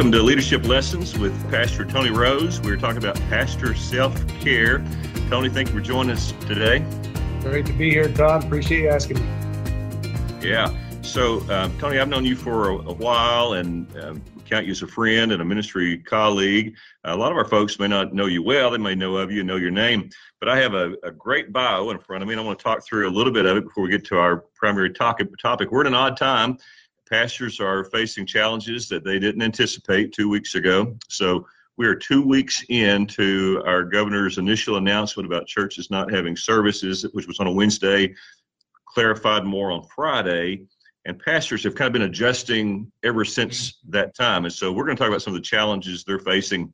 Welcome to Leadership Lessons with Pastor Tony Rose. We're talking about pastor self-care. Tony, thank you for joining us today. Great to be here, Tom. Appreciate you asking me. Yeah. So, Tony, I've known you for a while and count you as a friend and a ministry colleague. A lot of our folks may not know you well. They may know of you and know your name. But I have a great bio in front of me, and I want to talk through a little bit of it before we get to our primary topic. We're in an odd time. Pastors are facing challenges that they didn't anticipate 2 weeks ago. So we are 2 weeks into our governor's initial announcement about churches not having services, which was on a Wednesday, clarified more on Friday. And pastors have kind of been adjusting ever since that time. And so we're going to talk about some of the challenges they're facing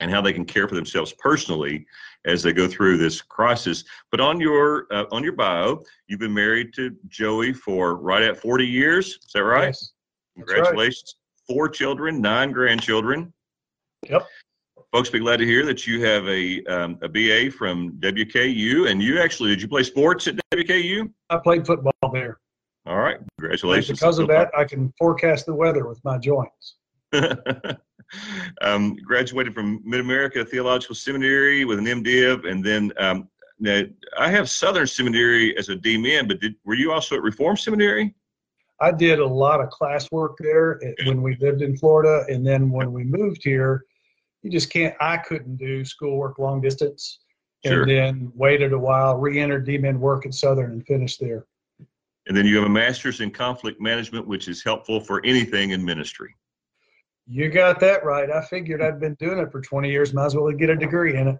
and how they can care for themselves personally as they go through this crisis. But on your bio, you've been married to Joey for right at 40 years. Is that right? Yes. Congratulations. Right. 4 children, 9 grandchildren. Yep. Folks, be glad to hear that you have a BA from WKU, and you actually, did you play sports at WKU? I played football there. All right. Congratulations. And because of that, I can forecast the weather with my joints. Graduated from Mid-America Theological Seminary with an MDiv, and then now I have Southern Seminary as a DMin, but were you also at Reform Seminary? I did a lot of classwork there when we lived in Florida, and then when we moved here, you just can't. I couldn't do schoolwork long distance, and sure. Then waited a while, re-entered DMin work at Southern, and finished there. And then you have a master's in conflict management, which is helpful for anything in ministry. You got that right. I figured I'd been doing it for 20 years. Might as well get a degree in it.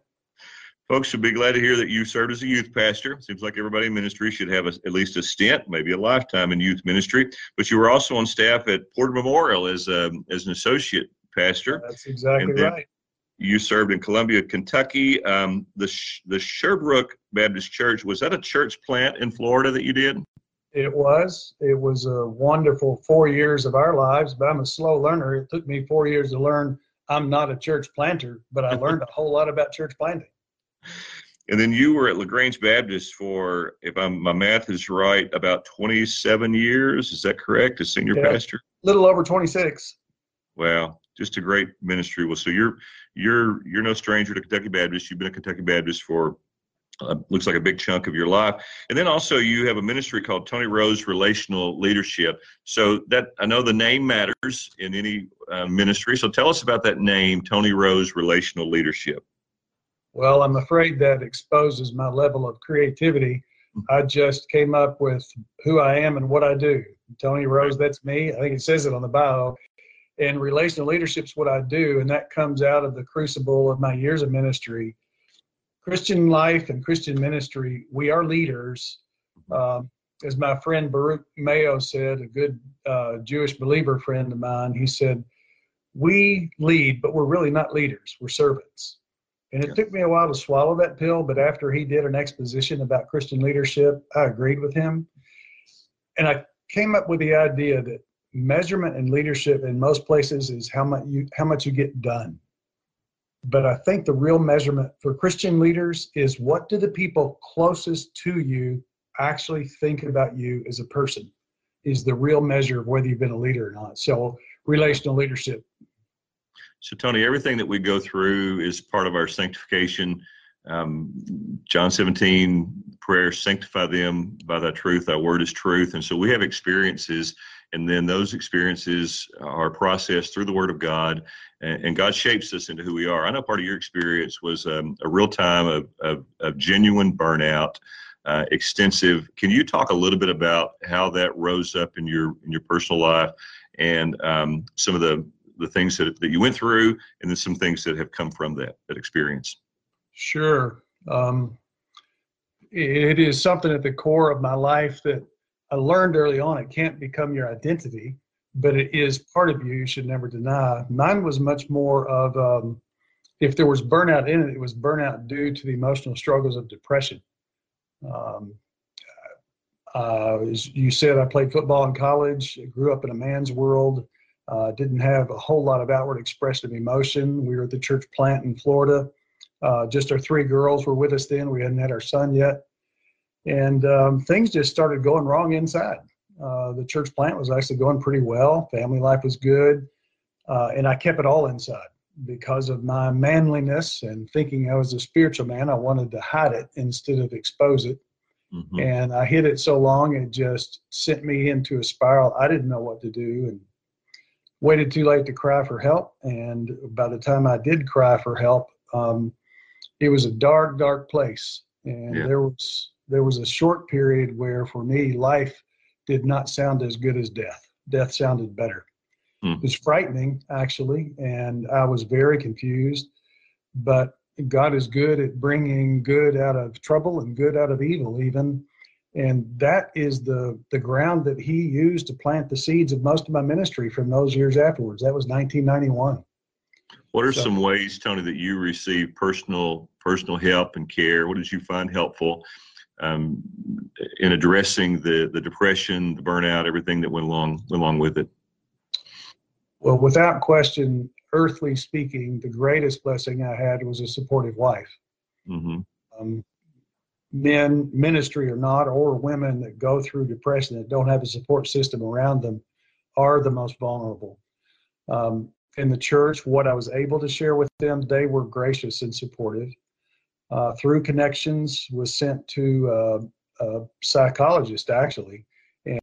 Folks should be glad to hear that you served as a youth pastor. Seems like everybody in ministry should have at least a stint, maybe a lifetime in youth ministry. But you were also on staff at Porter Memorial as an associate pastor. That's exactly right. You served in Columbia, Kentucky. The Sherbrooke Baptist Church, was that a church plant in Florida that you did? It was. It was a wonderful 4 years of our lives, but I'm a slow learner. It took me 4 years to learn I'm not a church planter, but I learned a whole lot about church planting. And then you were at LaGrange Baptist for, if my math is right, about 27 years. Is that correct, as senior pastor? A little over 26. Wow. Just a great ministry. Well, so you're no stranger to Kentucky Baptist. You've been a Kentucky Baptist for looks like a big chunk of your life. And then also you have a ministry called Tony Rose Relational Leadership. So that, I know the name matters in any ministry. So tell us about that name, Tony Rose Relational Leadership. Well, I'm afraid that exposes my level of creativity. I just came up with who I am and what I do. Tony Rose, that's me. I think it says it on the bio. And relational leadership's what I do. And that comes out of the crucible of my years of ministry. Christian life and Christian ministry, we are leaders. As my friend Baruch Mayo said, a good Jewish believer friend of mine, he said, we lead, but we're really not leaders, we're servants. And it took me a while to swallow that pill, but after he did an exposition about Christian leadership, I agreed with him. And I came up with the idea that measurement and leadership in most places is how much you get done. But I think the real measurement for Christian leaders is what do the people closest to you actually think about you as a person is the real measure of whether you've been a leader or not. So relational leadership. So, Tony, everything that we go through is part of our sanctification. John 17 prayer, sanctify them by thy truth, thy word is truth. And so we have experiences, and then those experiences are processed through the Word of God, and God shapes us into who we are. I know part of your experience was a real time of genuine burnout, extensive. Can you talk a little bit about how that rose up in your personal life, and some of the things that you went through, and then some things that have come from that experience? Sure. It is something at the core of my life that I learned early on. It can't become your identity, but it is part of you. You should never deny. Mine was much more of, if there was burnout in it, it was burnout due to the emotional struggles of depression. As you said, I played football in college, grew up in a man's world, didn't have a whole lot of outward expression of emotion. We were at the church plant in Florida. Just our 3 girls were with us then. We hadn't had our son yet. And things just started going wrong inside. The church plant was actually going pretty well. Family life was good. And I kept it all inside. Because of my manliness and thinking I was a spiritual man, I wanted to hide it instead of expose it. Mm-hmm. And I hid it so long, it just sent me into a spiral. I didn't know what to do and waited too late to cry for help. And by the time I did cry for help, it was a dark, dark place. And yeah. there was a short period where for me, life did not sound as good as death. Death sounded better. Mm. It was frightening, actually, and I was very confused. But God is good at bringing good out of trouble and good out of evil, even. And that is the ground that he used to plant the seeds of most of my ministry from those years afterwards. That was 1991. What are some ways, Tony, that you received personal help and care? What did you find helpful in addressing the depression, the burnout, everything that went along with it? Well, without question, earthly speaking, the greatest blessing I had was a supportive wife. Mm-hmm. Men, ministry or not, or women that go through depression that don't have a support system around them are the most vulnerable. In the church, what I was able to share with them, they were gracious and supportive. Through connections, was sent to a psychologist, actually.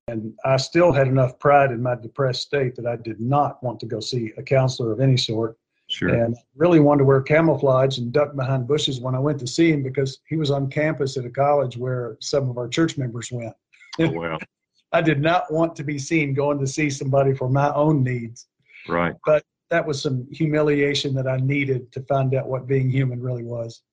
And I still had enough pride in my depressed state that I did not want to go see a counselor of any sort. Sure. And really wanted to wear camouflage and duck behind bushes when I went to see him because he was on campus at a college where some of our church members went. Oh, wow. I did not want to be seen going to see somebody for my own needs. Right. But that was some humiliation that I needed to find out what being human really was.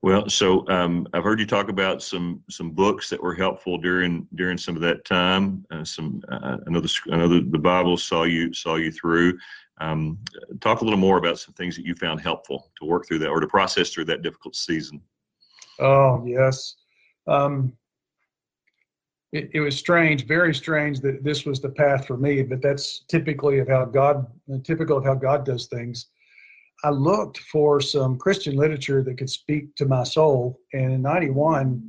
Well, so I've heard you talk about some books that were helpful during some of that time. I know the Bible saw you through. Talk a little more about some things that you found helpful to work through that or to process through that difficult season. Oh yes, it was strange, very strange that this was the path for me. But that's typical of how God does things. I looked for some Christian literature that could speak to my soul, and in 91,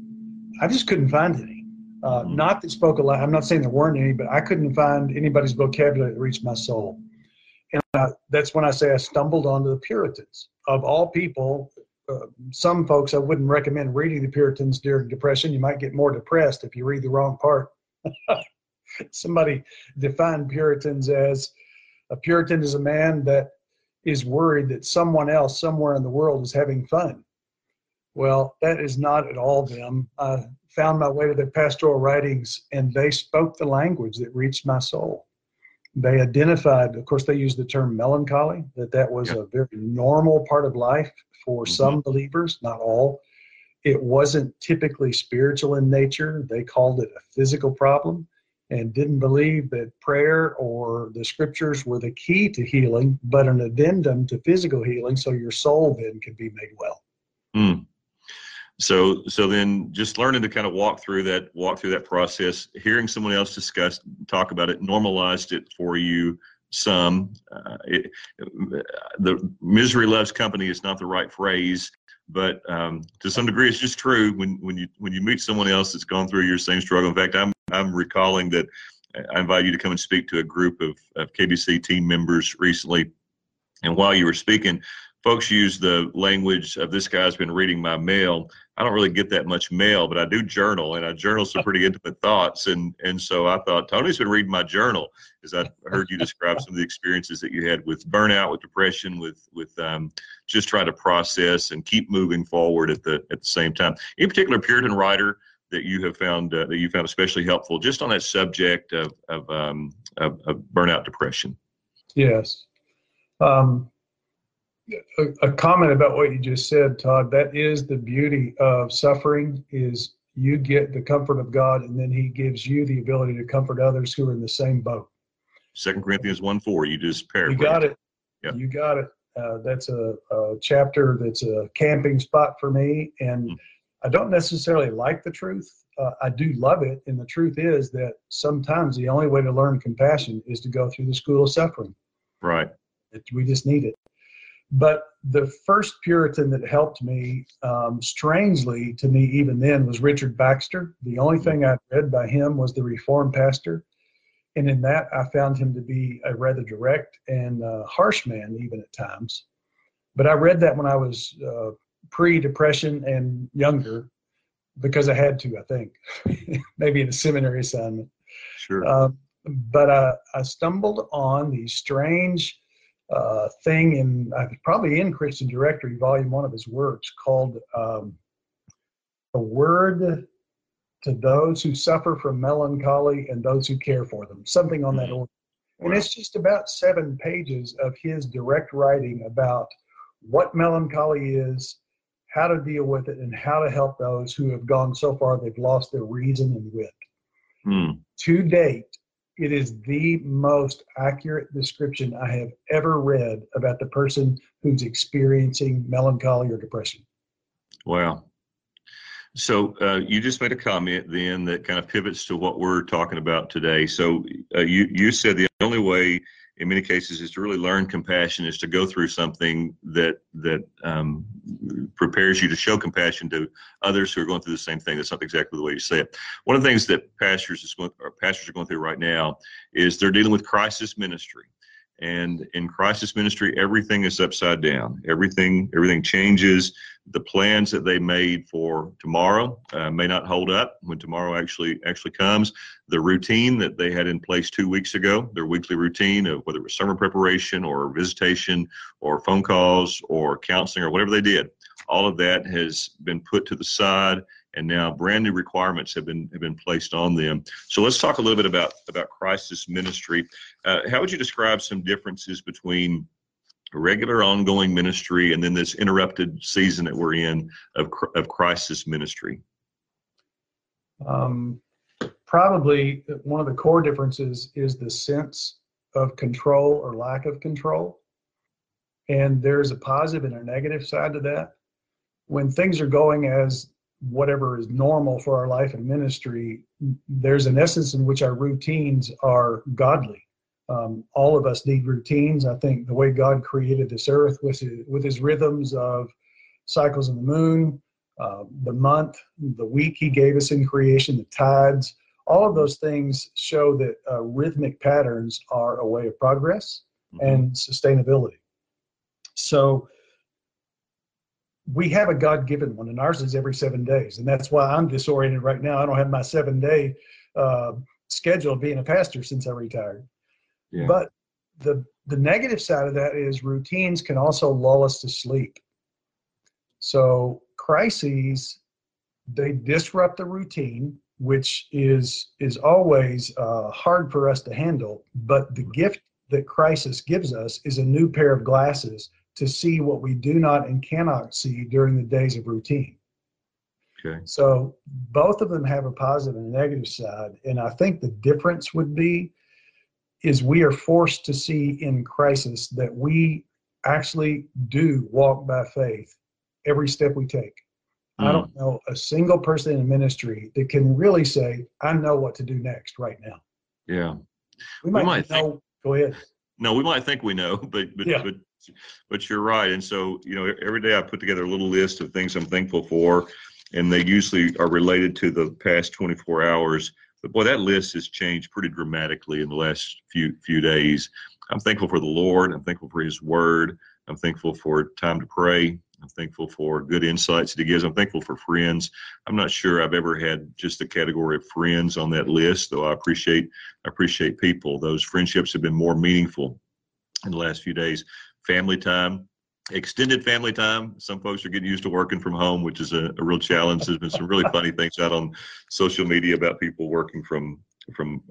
I just couldn't find any. Not that spoke a lot. I'm not saying there weren't any, but I couldn't find anybody's vocabulary that reached my soul. And that's when I say I stumbled onto the Puritans. Of all people, some folks, I wouldn't recommend reading the Puritans during depression. You might get more depressed if you read the wrong part. Somebody defined Puritans as, a Puritan is a man that is worried that someone else somewhere in the world is having fun. Well, that is not at all them. I found my way to their pastoral writings, and they spoke the language that reached my soul. They identified, of course, they used the term melancholy, that was a very normal part of life for some believers, not all. It wasn't typically spiritual in nature. They called it a physical problem and didn't believe that prayer or the scriptures were the key to healing, but an addendum to physical healing so your soul then could be made well. Mm. So then just learning to kind of walk through that process, hearing someone else talk about it, normalized it for you some. The misery loves company is not the right phrase, but to some degree it's just true when you meet someone else that's gone through your same struggle. In fact, I'm recalling that I invited you to come and speak to a group of KBC team members recently. And while you were speaking, folks used the language of this guy's been reading my mail. I don't really get that much mail, but I do journal, and I journal some pretty intimate thoughts. And so I thought, Tony's been reading my journal, as I heard you describe some of the experiences that you had with burnout, with depression, with just trying to process and keep moving forward at the same time. Any particular Puritan writer that you have found especially helpful, just on that subject of burnout depression? Yes, a comment about what you just said, Todd. That is the beauty of suffering: is you get the comfort of God, and then He gives you the ability to comfort others who are in the same boat. 2 Corinthians 1:4. You just paraphrased. You got it. Yep. You got it. That's a chapter that's a camping spot for me, and. Mm-hmm. I don't necessarily like the truth. I do love it. And the truth is that sometimes the only way to learn compassion is to go through the school of suffering. Right. We just need it. But the first Puritan that helped me, strangely to me even then, was Richard Baxter. The only thing I read by him was the Reformed Pastor. And in that, I found him to be a rather direct and harsh man, even at times. But I read that when I was pre-depression and younger, because I had to, I think, maybe in a seminary assignment. Sure. But I stumbled on the strange thing in, probably in Christian Directory, volume 1 of his works, called A Word to Those Who Suffer from Melancholy and Those Who Care for Them, something on that order. And it's just about 7 pages of his direct writing about what melancholy is, how to deal with it, and how to help those who have gone so far they've lost their reason and wit. To date, it is the most accurate description I have ever read about the person who's experiencing melancholy or depression. Wow. So you just made a comment then that kind of pivots to what we're talking about today. So you said the only way in many cases is to really learn compassion is to go through something that prepares you to show compassion to others who are going through the same thing. That's not exactly the way you say it. One of the things that pastors are going through right now is they're dealing with crisis ministry. And in crisis ministry, everything is upside down. Everything changes. The plans that they made for tomorrow may not hold up when tomorrow actually comes. The routine that they had in place 2 weeks ago, their weekly routine of whether it was summer preparation or visitation or phone calls or counseling or whatever they did, all of that has been put to the side, and now brand new requirements have been placed on them. So let's talk a little bit about crisis ministry. How would you describe some differences between regular ongoing ministry and then this interrupted season that we're in of crisis ministry? Probably one of the core differences is the sense of control or lack of control. And there's a positive and a negative side to that. When things are going as whatever is normal for our life and ministry, there's an essence in which our routines are godly. All of us need routines. I think the way God created this earth with his rhythms of cycles of the moon, the month, the week he gave us in creation, the tides, all of those things show that rhythmic patterns are a way of progress and sustainability. So we have a God-given one, and ours is every 7 days. And that's why I'm disoriented right now. I don't have my 7-day schedule of being a pastor since I retired. Yeah. But the negative side of that is routines can also lull us to sleep. So crises, they disrupt the routine, which is always hard for us to handle. But the gift that crisis gives us is a new pair of glasses to see what we do not and cannot see during the days of routine. Okay. So both of them have a positive and a negative side. And I think the difference would be is we are forced to see in crisis that we actually do walk by faith every step we take. I don't know a single person in ministry that can really say, I know what to do next right now. Yeah. We might know. Go ahead. No, we might think we know, but yeah. But you're right. And so, you know, every day I put together a little list of things I'm thankful for, and they usually are related to the past 24 hours. But boy, that list has changed pretty dramatically in the last few days. I'm thankful for the Lord. I'm thankful for his word. I'm thankful for time to pray. I'm thankful for good insights that he gives. I'm thankful for friends. I'm not sure I've ever had just the category of friends on that list, though I appreciate people. Those friendships have been more meaningful in the last few days. Family time, extended family time. Some folks are getting used to working from home, which is a real challenge. There's been some really funny things out on social media about people working from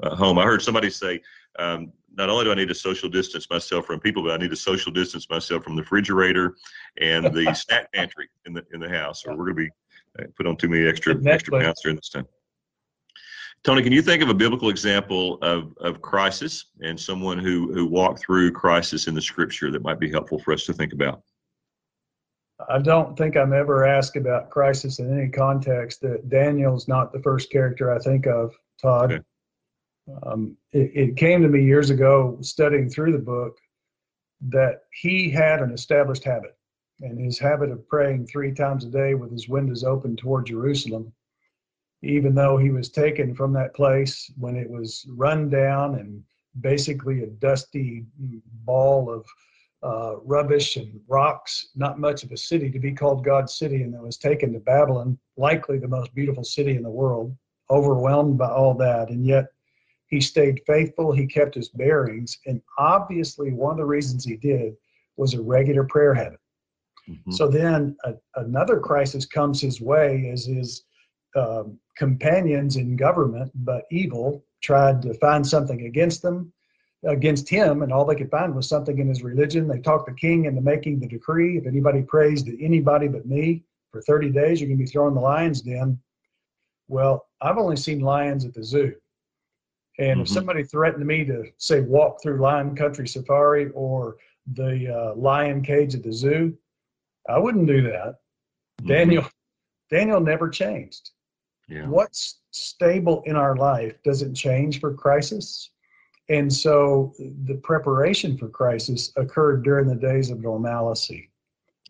home. I heard somebody say, not only do I need to social distance myself from people, but I need to social distance myself from the refrigerator and the snack pantry in the house, or we're going to be put on too many extra pounds during this time. Tony, can you think of a biblical example of crisis and someone who walked through crisis in the scripture that might be helpful for us to think about? I don't think I'm ever asked about crisis in any context. Daniel's not the first character I think of, Todd. Okay. It came to me years ago studying through the book that he had an established habit, and his habit of praying 3 times a day with his windows open toward Jerusalem. even though he was taken from that place when it was run down and basically a dusty ball of rubbish and rocks, not much of a city, to be called God's city, and that was taken to Babylon, likely the most beautiful city in the world, overwhelmed by all that. And yet he stayed faithful. He kept his bearings. And obviously one of the reasons he did was a regular prayer habit. Mm-hmm. So then another crisis comes his way as his companions in government, but evil, tried to find something against him, and all they could find was something in his religion. They talked the king into making the decree: if anybody prays to anybody but me for 30 days, you're going to be thrown in the lion's den. Well, I've only seen lions at the zoo. And mm-hmm. if somebody threatened me to, say, walk through Lion Country Safari or the lion cage at the zoo, I wouldn't do that. Mm-hmm. Daniel never changed. Yeah. What's stable in our life doesn't change for crisis. And so the preparation for crisis occurred during the days of normalcy.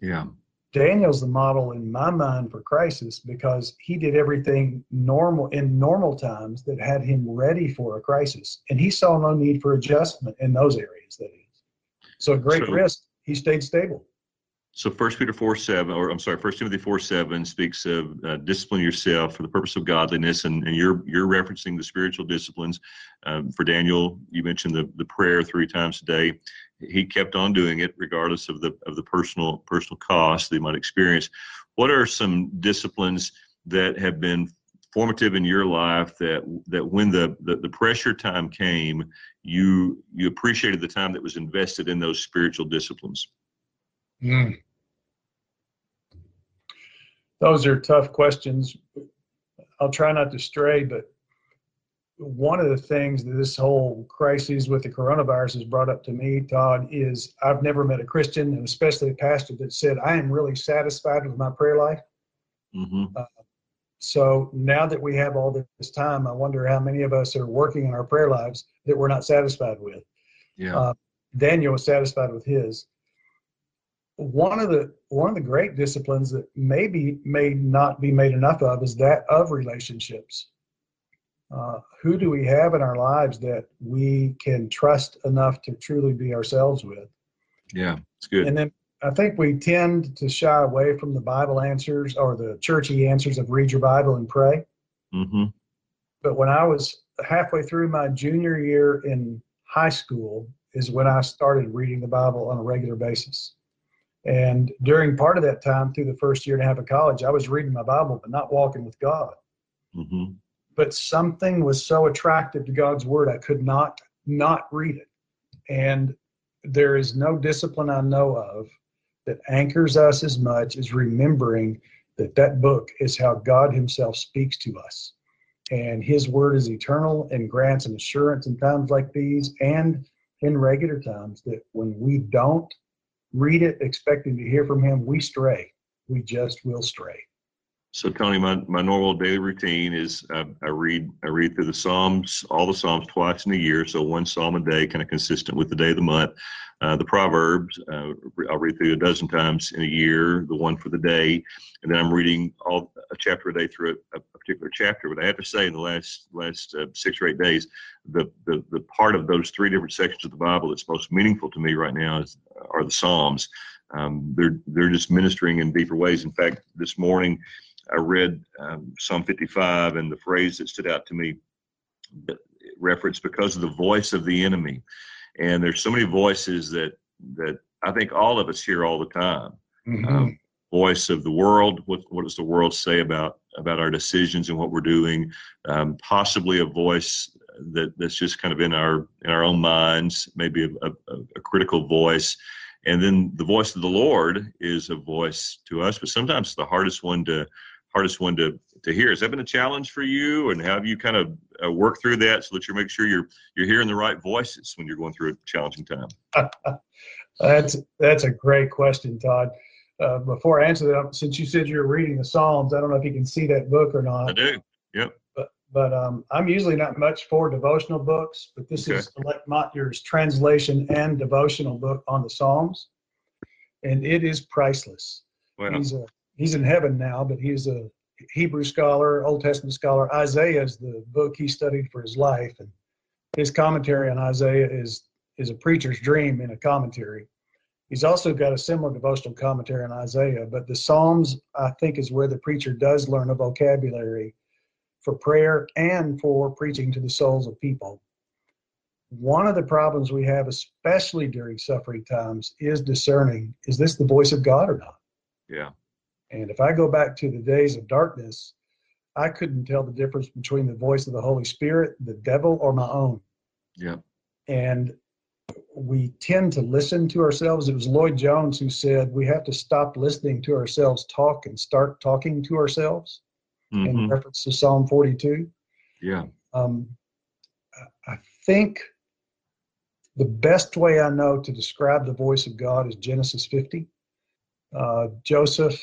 Yeah. Daniel's the model in my mind for crisis because he did everything normal in normal times that had him ready for a crisis. And he saw no need for adjustment in those areas, that is. So at great risk, he stayed stable. So 1 Timothy 4:7 speaks of discipline yourself for the purpose of godliness, and you're referencing the spiritual disciplines. For Daniel, you mentioned the prayer 3 times a day. He kept on doing it regardless of the personal cost they might experience. What are some disciplines that have been formative in your life that when the pressure time came, you appreciated the time that was invested in those spiritual disciplines? Mm. Those are tough questions. I'll try not to stray, but one of the things that this whole crisis with the coronavirus has brought up to me, Todd, is I've never met a Christian, and especially a pastor, that said, I am really satisfied with my prayer life. Mm-hmm. So now that we have all this time, I wonder how many of us are working in our prayer lives that we're not satisfied with. Yeah. Daniel was satisfied with his. One of the great disciplines that maybe may not be made enough of is that of relationships. Who do we have in our lives that we can trust enough to truly be ourselves with? Yeah, it's good. And then I think we tend to shy away from the Bible answers or the churchy answers of read your Bible and pray. Mm-hmm. But when I was halfway through my junior year in high school is when I started reading the Bible on a regular basis. And during part of that time, through the first year and a half of college, I was reading my Bible, but not walking with God. Mm-hmm. But something was so attractive to God's Word, I could not read it. And there is no discipline I know of that anchors us as much as remembering that book is how God Himself speaks to us. And His Word is eternal and grants an assurance in times like these and in regular times that when we don't read it expecting to hear from Him, we just will stray. So Tony, my normal daily routine is I read through the Psalms, all the Psalms, twice in a year, so one Psalm a day, kind of consistent with the day of the month. The Proverbs, I'll read through 12 times in a year, the one for the day, and then I'm reading a chapter a day through a particular chapter. But I have to say, in the last 6 or 8 days, the part of those 3 different sections of the Bible that's most meaningful to me right now are the Psalms. They're just ministering in deeper ways. In fact, this morning I read Psalm 55, and the phrase that stood out to me referenced because of the voice of the enemy. And there's so many voices that I think all of us hear all the time. Mm-hmm. Voice of the world, what does the world say about our decisions and what we're doing? Possibly a voice that's just kind of in our own minds, maybe a critical voice. And then the voice of the Lord is a voice to us, but sometimes the hardest one to hear. Has that been a challenge for you, and how have you kind of worked through that so that you make sure you're hearing the right voices when you're going through a challenging time? That's a great question, Todd. Before I answer that, since you said you're reading the Psalms, I don't know if you can see that book or not. I do. Yep. But I'm usually not much for devotional books, but this is Select Motyer's translation and devotional book on the Psalms, and it is priceless. Wow. He's in heaven now, but he's a Hebrew scholar, Old Testament scholar. Isaiah is the book he studied for his life, and his commentary on Isaiah is a preacher's dream in a commentary. He's also got a similar devotional commentary on Isaiah, but the Psalms, I think, is where the preacher does learn a vocabulary for prayer and for preaching to the souls of people. One of the problems we have, especially during suffering times, is discerning, is this the voice of God or not? Yeah. And if I go back to the days of darkness, I couldn't tell the difference between the voice of the Holy Spirit, the devil, or my own. Yeah. And we tend to listen to ourselves. It was Lloyd Jones who said, we have to stop listening to ourselves talk and start talking to ourselves, mm-hmm. in reference to Psalm 42. Yeah. I think the best way I know to describe the voice of God is Genesis 50. Joseph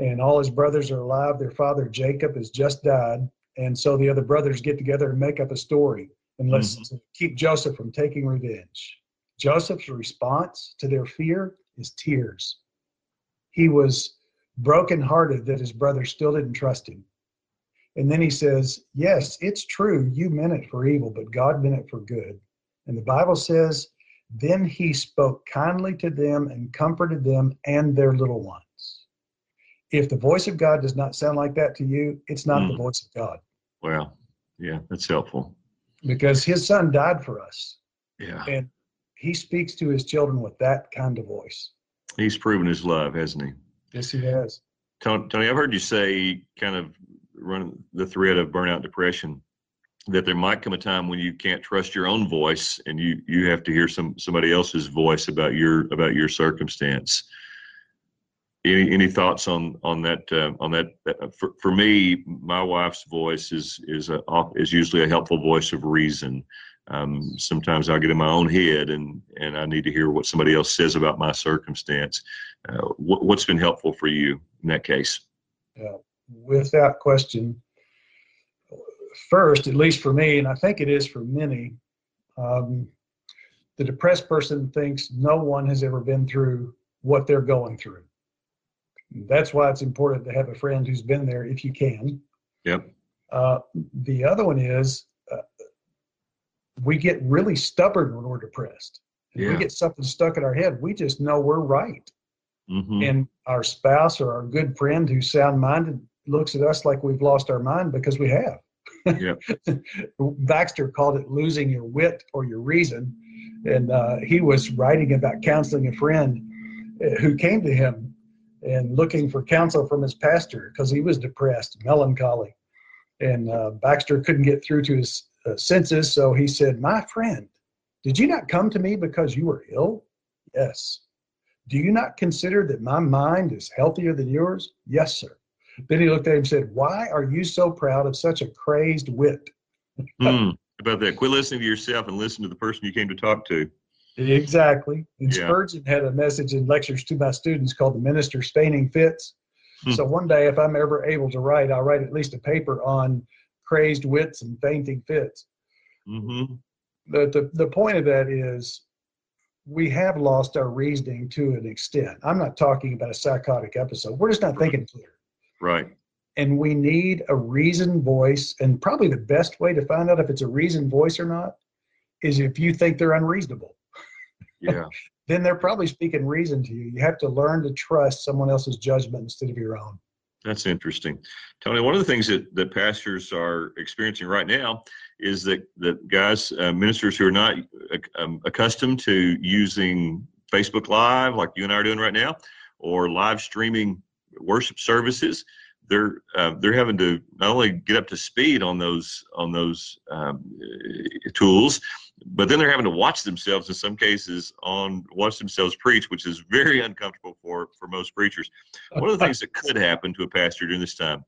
and all his brothers are alive. Their father, Jacob, has just died. And so the other brothers get together and make up a story and let's mm-hmm. keep Joseph from taking revenge. Joseph's response to their fear is tears. He was brokenhearted that his brothers still didn't trust him. And then he says, yes, it's true. You meant it for evil, but God meant it for good. And the Bible says, then he spoke kindly to them and comforted them and their little ones. If the voice of God does not sound like that to you, it's not the voice of God. Well, yeah, that's helpful. Because his son died for us. Yeah. And he speaks to his children with that kind of voice. He's proven his love, hasn't he? Yes, he has. Tony, I've heard you say, kind of run the thread of burnout and depression, that there might come a time when you can't trust your own voice and you have to hear somebody else's voice about your circumstance. Any thoughts on that? For me, my wife's voice is usually a helpful voice of reason. Sometimes I'll get in my own head and I need to hear what somebody else says about my circumstance. What's been helpful for you in that case? Yeah, without question. First, at least for me, and I think it is for many, the depressed person thinks no one has ever been through what they're going through. That's why it's important to have a friend who's been there if you can. Yep. The other one is we get really stubborn when we're depressed. If we get something stuck in our head, we just know we're right. Mm-hmm. And our spouse or our good friend who's sound-minded looks at us like we've lost our mind, because we have. Yeah. Baxter called it losing your wit or your reason, and he was writing about counseling a friend who came to him and looking for counsel from his pastor because he was depressed, melancholy, and Baxter couldn't get through to his senses, so he said, "My friend, did you not come to me because you were ill? Yes. Do you not consider that my mind is healthier than yours? Yes, sir." Then he looked at him and said, "Why are you so proud of such a crazed wit?" About that. Quit listening to yourself and listen to the person you came to talk to. Exactly. And Spurgeon had a message in lectures to my students called The Minister's Feigning Fits. So one day, if I'm ever able to write, I'll write at least a paper on crazed wits and fainting fits. Mm-hmm. But the point of that is, we have lost our reasoning to an extent. I'm not talking about a psychotic episode. We're just not thinking clear. Right. And we need a reasoned voice, and probably the best way to find out if it's a reasoned voice or not is if you think they're unreasonable. Yeah. Then they're probably speaking reason to you. You have to learn to trust someone else's judgment instead of your own. That's interesting. Tony, one of the things that pastors are experiencing right now is that guys, ministers who are not accustomed to using Facebook Live, like you and I are doing right now, or live streaming worship services, they're having to not only get up to speed on those tools, but then they're having to watch themselves in some cases watch themselves preach, which is very uncomfortable for most preachers. One of the things that could happen to a pastor during this time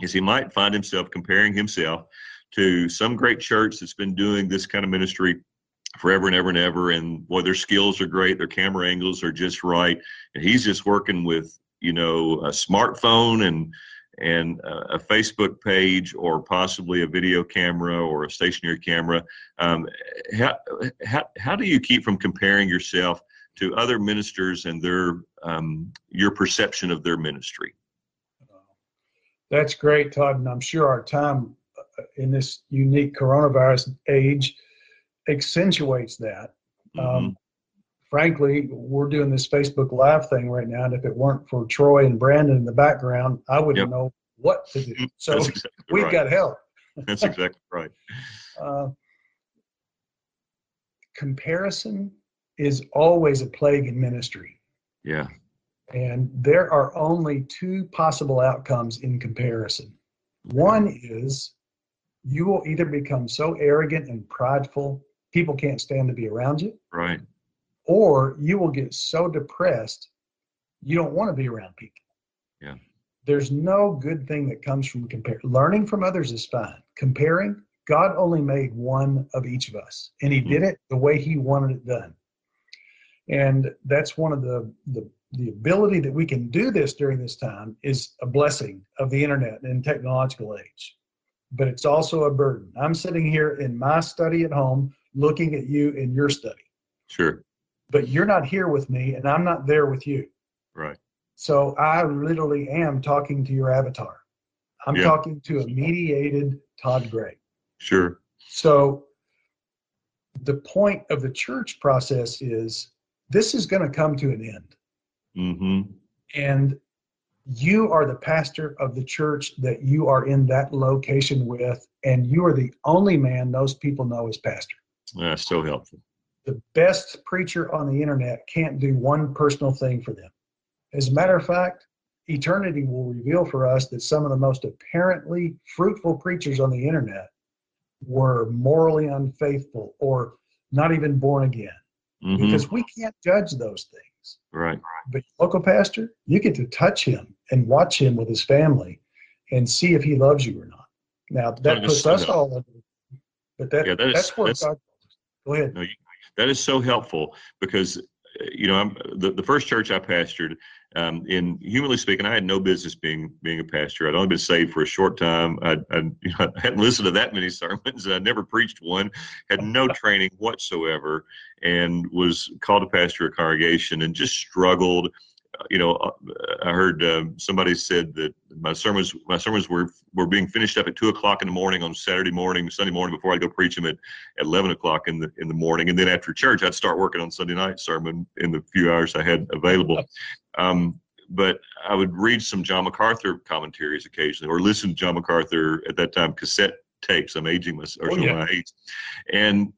is he might find himself comparing himself to some great church that's been doing this kind of ministry forever and ever and ever, and boy, their skills are great, their camera angles are just right, and he's just working with a smartphone and a Facebook page, or possibly a video camera or a stationary camera. How do you keep from comparing yourself to other ministers and your perception of their ministry? That's great, Todd, and I'm sure our time in this unique coronavirus age accentuates that. Frankly, we're doing this Facebook Live thing right now, and if it weren't for Troy and Brandon in the background, I wouldn't know what to do. So we've got help. That's exactly right. Comparison is always a plague in ministry. Yeah. And there are only two possible outcomes in comparison. One is you will either become so arrogant and prideful, people can't stand to be around you. Right. Or you will get so depressed, you don't want to be around people. Yeah. There's no good thing that comes from learning from others is fine. Comparing, God only made one of each of us, and he did it the way he wanted it done. And that's one of the ability that we can do this during this time is a blessing of the internet and technological age, but it's also a burden. I'm sitting here in my study at home looking at you in your study. Sure. But you're not here with me, and I'm not there with you. Right. So I literally am talking to your avatar. I'm talking to a mediated Todd Gray. Sure. So the point of the church process is this is going to come to an end. And you are the pastor of the church that you are in that location with, and you are the only man those people know as pastor. That's so helpful. The best preacher on the internet can't do one personal thing for them. As a matter of fact, eternity will reveal for us that some of the most apparently fruitful preachers on the internet were morally unfaithful or not even born again, because we can't judge those things. Right. But local pastor, you get to touch him and watch him with his family and see if he loves you or not. Now, that puts us all under, but that's where God goes. Go ahead. No, that is so helpful because, you know, the first church I pastored, in humanly speaking, I had no business being a pastor. I'd only been saved for a short time. I hadn't listened to that many sermons. I'd never preached one, had no training whatsoever, and was called to pastor a congregation and just struggled. You know, I heard somebody said that my sermons were being finished up at 2 o'clock in the morning on Saturday morning, Sunday morning before I go preach them at 11 o'clock in the morning, and then after church I'd start working on Sunday night sermon in the few hours I had available. But I would read some John MacArthur commentaries occasionally, or listen to John MacArthur at that time cassette tapes. I'm aging myself, my age, and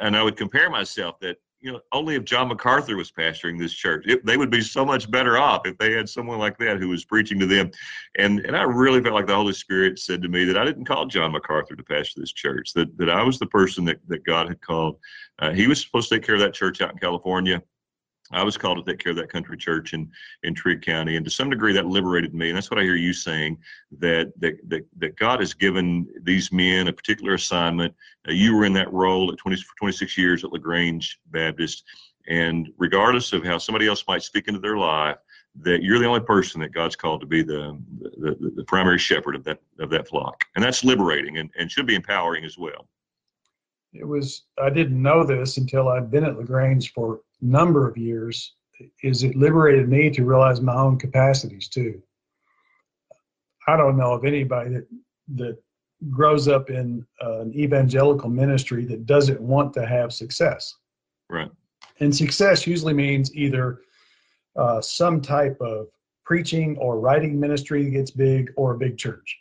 I would compare myself that. You know, only if John MacArthur was pastoring this church, they would be so much better off if they had someone like that who was preaching to them. And I really felt like the Holy Spirit said to me that I didn't call John MacArthur to pastor this church, that I was the person that God had called. He was supposed to take care of that church out in California. I was called to take care of that country church in Trigg County, and to some degree that liberated me. And that's what I hear you saying, that God has given these men a particular assignment. You were in that role at 26 years at LaGrange Baptist, and regardless of how somebody else might speak into their life, that you're the only person that God's called to be the primary shepherd of that flock. And that's liberating and should be empowering as well. I didn't know this until I'd been at LaGrange for number of years, is it liberated me to realize my own capacities too. I don't know of anybody that grows up in an evangelical ministry that doesn't want to have success. Right. And success usually means either some type of preaching or writing ministry that gets big, or a big church.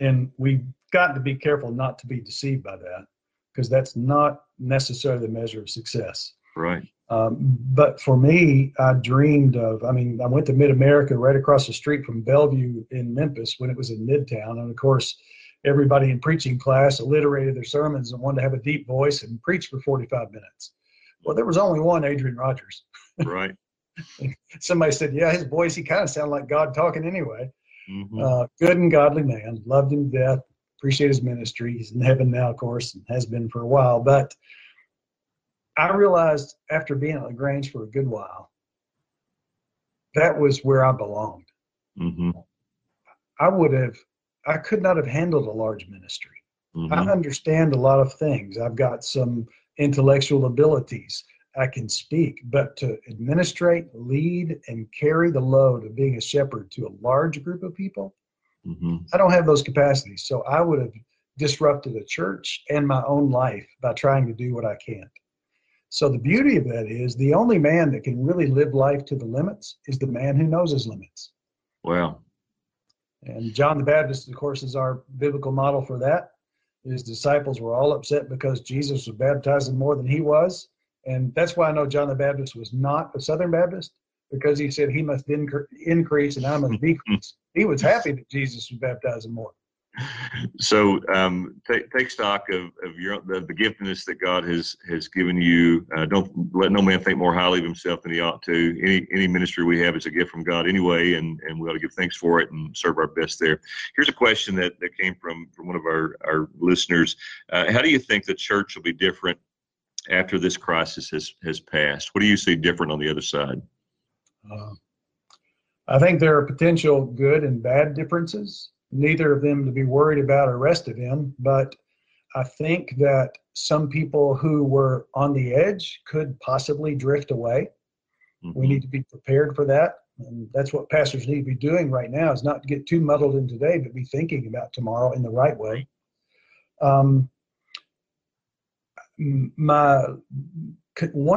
And we've got to be careful not to be deceived by that, because that's not necessarily the measure of success. Right. But for me, I went to Mid-America right across the street from Bellevue in Memphis when it was in Midtown. And of course, everybody in preaching class alliterated their sermons and wanted to have a deep voice and preach for 45 minutes. Well, there was only one Adrian Rogers. Right. Somebody said, yeah, his voice, he kind of sounded like God talking anyway. Good and godly man, loved him to death, appreciate his ministry. He's in heaven now, of course, and has been for a while. But I realized after being at LaGrange for a good while, that was where I belonged. I could not have handled a large ministry. I understand a lot of things. I've got some intellectual abilities. I can speak, but to administrate, lead, and carry the load of being a shepherd to a large group of people, Mm-hmm. I don't have those capacities. So I would have disrupted a church and my own life by trying to do what I can't. So the beauty of that is the only man that can really live life to the limits is the man who knows his limits. Wow. And John the Baptist, of course, is our biblical model for that. His disciples were all upset because Jesus was baptizing more than he was. And that's why I know John the Baptist was not a Southern Baptist, because he said he must increase and I must decrease. He was happy that Jesus was baptizing more. So take stock of the giftedness that God has given you. Don't let no man think more highly of himself than he ought to. Any ministry we have is a gift from God anyway, and we ought to give thanks for it and serve our best there. Here's a question that came from one of our listeners. How do you think the church will be different after this crisis has passed? What do you see different on the other side? I think there are potential good and bad differences. Neither of them to be worried about or rested in, but I think that some people who were on the edge could possibly drift away. Mm-hmm. We need to be prepared for that, and that's what pastors need to be doing right now, is not to get too muddled in today, but be thinking about tomorrow in the right way. One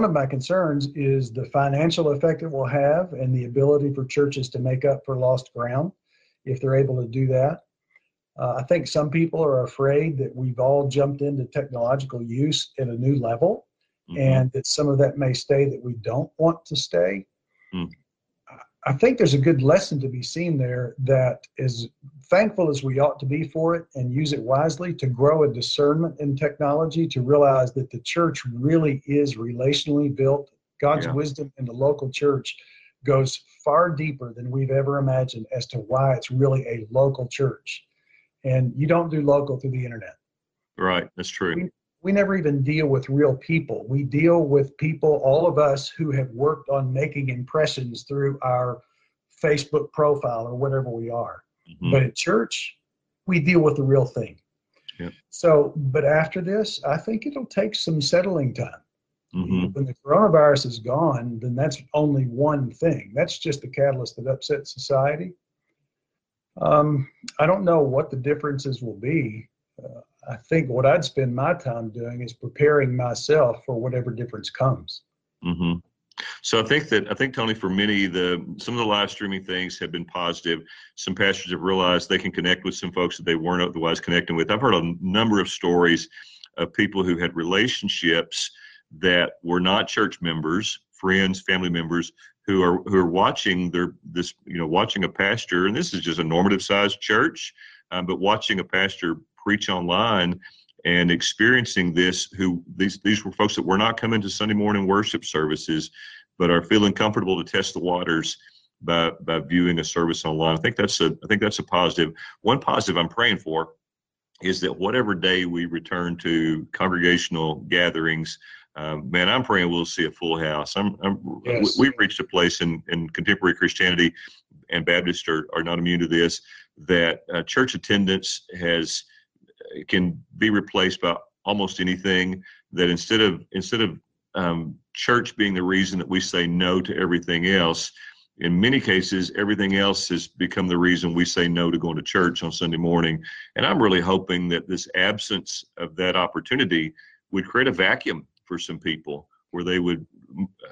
of my concerns is the financial effect it will have and the ability for churches to make up for lost ground if they're able to do that. I think some people are afraid that we've all jumped into technological use at a new level, mm-hmm. and that some of that may stay that we don't want to stay. Mm. I think there's a good lesson to be seen there, that as thankful as we ought to be for it and use it wisely, to grow a discernment in technology, to realize that the church really is relationally built. God's wisdom in the local church goes far deeper than we've ever imagined as to why it's really a local church. And you don't do local through the internet. Right, that's true. We never even deal with real people. We deal with people, all of us who have worked on making impressions through our Facebook profile or whatever we are. Mm-hmm. But at church, we deal with the real thing. Yep. So, but after this, I think it'll take some settling time. Mm-hmm. When the coronavirus is gone, then that's only one thing. That's just the catalyst that upsets society. I don't know what the differences will be. I think what I'd spend my time doing is preparing myself for whatever difference comes. Mm-hmm. So I think, Tony, for many, some of the live streaming things have been positive. Some pastors have realized they can connect with some folks that they weren't otherwise connecting with. I've heard a number of stories of people who had relationships that were not church members, friends, family members, who are watching watching a pastor, and this is just a normative sized church, but watching a pastor preach online and experiencing this, these were folks that were not coming to Sunday morning worship services, but are feeling comfortable to test the waters by viewing a service online. I think that's a positive. One positive I'm praying for is that whatever day we return to congregational gatherings, man, I'm praying we'll see a full house. Yes. We've reached a place in contemporary Christianity, and Baptists are not immune to this, that church attendance can be replaced by almost anything. That instead of church being the reason that we say no to everything else, in many cases, everything else has become the reason we say no to going to church on Sunday morning. And I'm really hoping that this absence of that opportunity would create a vacuum for some people, where they would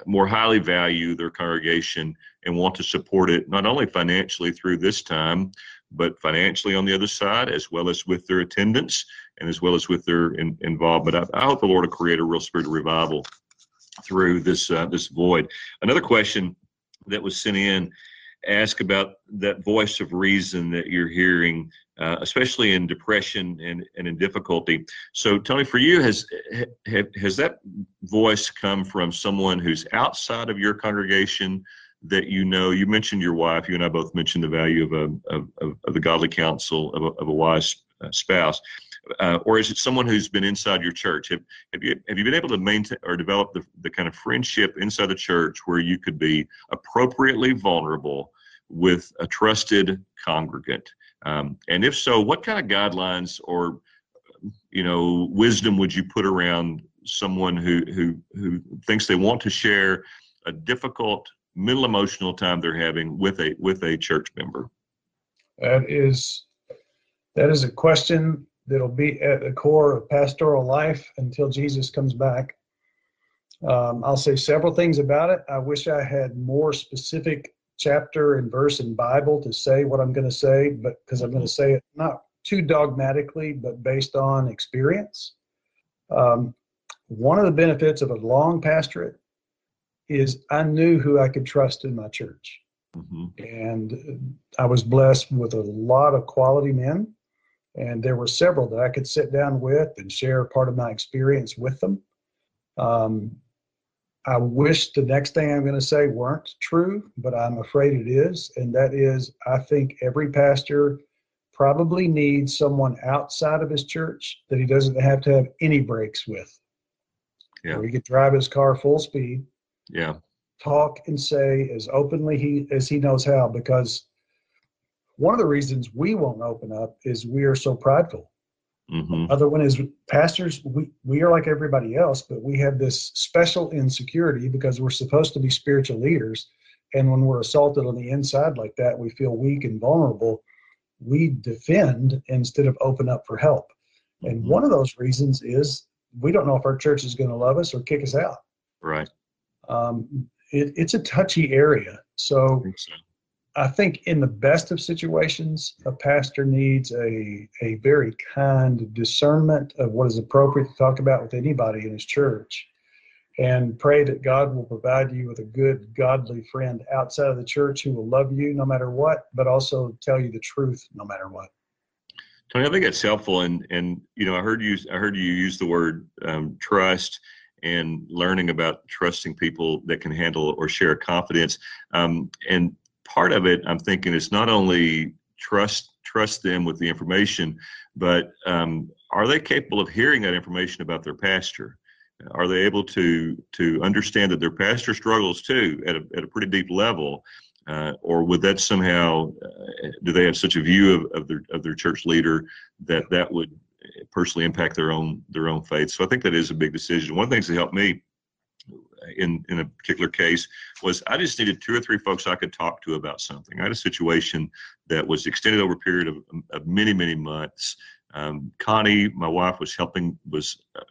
more highly value their congregation and want to support it, not only financially through this time, but financially on the other side, as well as with their attendance and as well as with their involvement. I hope the Lord will create a real spirit of revival through this void. Another question that was sent in asked about that voice of reason that you're hearing, especially in depression and in difficulty. So, Tony, for you, has that voice come from someone who's outside of your congregation that you know? You mentioned your wife. You and I both mentioned the value of the godly counsel of a wise spouse. Or is it someone who's been inside your church? Have you been able to maintain or develop the kind of friendship inside the church where you could be appropriately vulnerable with a trusted congregant? And if so, what kind of guidelines or wisdom would you put around someone who thinks they want to share a difficult mental emotional time they're having with a church member? That is a question that'll be at the core of pastoral life until Jesus comes back. I'll say several things about it. I wish I had more specific chapter and verse in Bible to say what I'm going to say, but because I'm going to say it not too dogmatically, but based on experience. One of the benefits of a long pastorate is I knew who I could trust in my church. Mm-hmm. And I was blessed with a lot of quality men. And there were several that I could sit down with and share part of my experience with them. I wish the next thing I'm going to say weren't true, but I'm afraid it is. And that is, I think every pastor probably needs someone outside of his church that he doesn't have to have any breaks with. Yeah. Where he could drive his car full speed. Yeah. Talk and say as openly as he knows how, because one of the reasons we won't open up is we are so prideful. Mm-hmm. Other one is pastors, we are like everybody else, but we have this special insecurity because we're supposed to be spiritual leaders. And when we're assaulted on the inside like that, we feel weak and vulnerable. We defend instead of open up for help. And mm-hmm. one of those reasons is we don't know if our church is going to love us or kick us out. Right. It's a touchy area. So I think in the best of situations, a pastor needs a very kind discernment of what is appropriate to talk about with anybody in his church, and pray that God will provide you with a good, godly friend outside of the church who will love you no matter what, but also tell you the truth no matter what. Tony, I think that's helpful. And you know, I heard you use the word trust, and learning about trusting people that can handle or share confidence. And part of it, I'm thinking, is not only trust them with the information, but are they capable of hearing that information about their pastor? Are they able to understand that their pastor struggles too at a pretty deep level? Or would that somehow, do they have such a view of their church leader that would personally impact their own faith? So I think that is a big decision. One of the things that helped me in a particular case was I just needed two or three folks I could talk to about something. I had a situation that was extended over a period of many, many months. Connie, my wife, was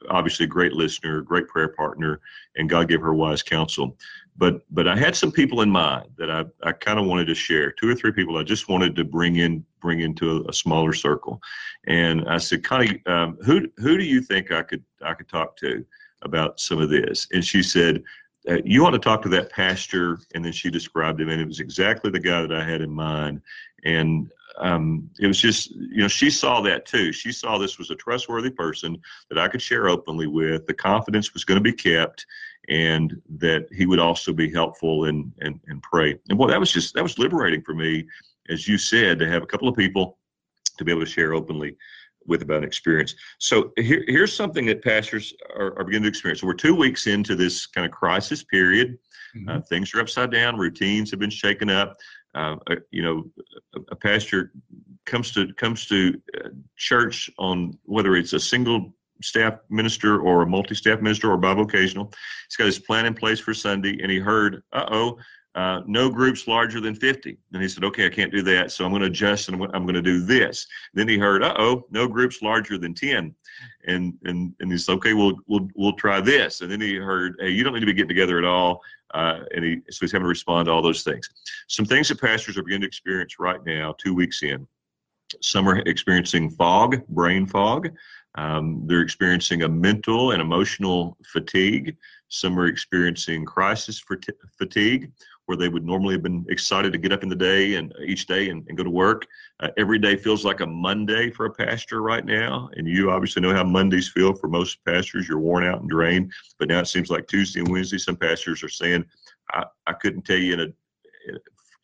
obviously a great listener, great prayer partner, and God gave her wise counsel. But I had some people in mind that I kind of wanted to share, two or three people I just wanted to bring into a smaller circle. And I said, Connie, who do you think I could talk to about some of this? And she said, you ought to talk to that pastor. And then she described him, and it was exactly the guy that I had in mind. And it was just, you know, she saw that too. She saw this was a trustworthy person that I could share openly with. The confidence was going to be kept, and that he would also be helpful and pray. And boy, that was liberating for me, as you said, to have a couple of people to be able to share openly with about an experience. So here's something that pastors are beginning to experience. So we're 2 weeks into this kind of crisis period. Mm-hmm. Things are upside down. Routines have been shaken up. A pastor comes to church on, whether it's a single staff minister or a multi-staff minister or bivocational. He's got his plan in place for Sunday, and he heard, no groups larger than 50. And he said, okay, I can't do that, so I'm going to adjust, and I'm going to do this. Then he heard, no groups larger than 10. And he said, okay, we'll try this. And then he heard, hey, you don't need to be getting together at all. So he's having to respond to all those things. Some things that pastors are beginning to experience right now, 2 weeks in. Some are experiencing fog, brain fog. They're experiencing a mental and emotional fatigue. Some are experiencing crisis fatigue, where they would normally have been excited to get up in the day and each day and go to work. Every day feels like a Monday for a pastor right now. And you obviously know how Mondays feel for most pastors. You're worn out and drained. But now it seems like Tuesday and Wednesday, some pastors are saying, I couldn't tell you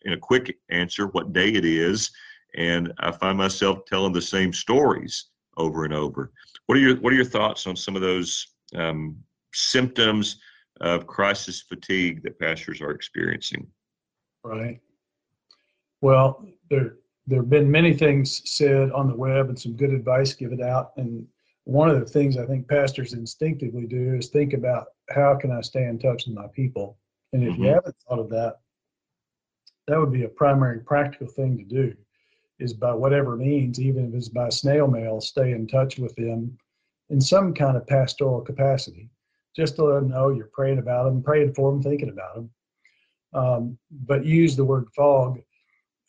in a quick answer what day it is. And I find myself telling the same stories over and over. What are your thoughts on some of those symptoms of crisis fatigue that pastors are experiencing? Right. Well, there have been many things said on the web and some good advice given out. And one of the things I think pastors instinctively do is think about, how can I stay in touch with my people? And if mm-hmm. you haven't thought of that, that would be a primary practical thing to do. is by whatever means, even if it's by snail mail, stay in touch with them in some kind of pastoral capacity, just to let them know you're praying about them, praying for them, thinking about them. But use the word fog.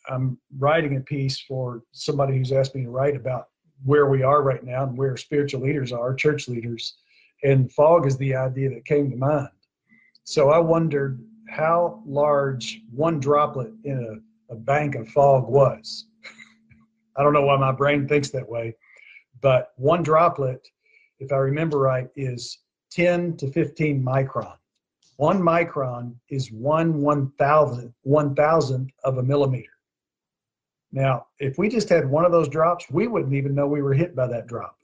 I'm writing a piece for somebody who's asked me to write about where we are right now and where spiritual leaders are, church leaders, and fog is the idea that came to mind. So I wondered how large one droplet in a bank of fog was. I don't know why my brain thinks that way, but one droplet, if I remember right, is 10 to 15 micron. 1 micron is 1,000th of a millimeter. Now, if we just had one of those drops, we wouldn't even know we were hit by that drop.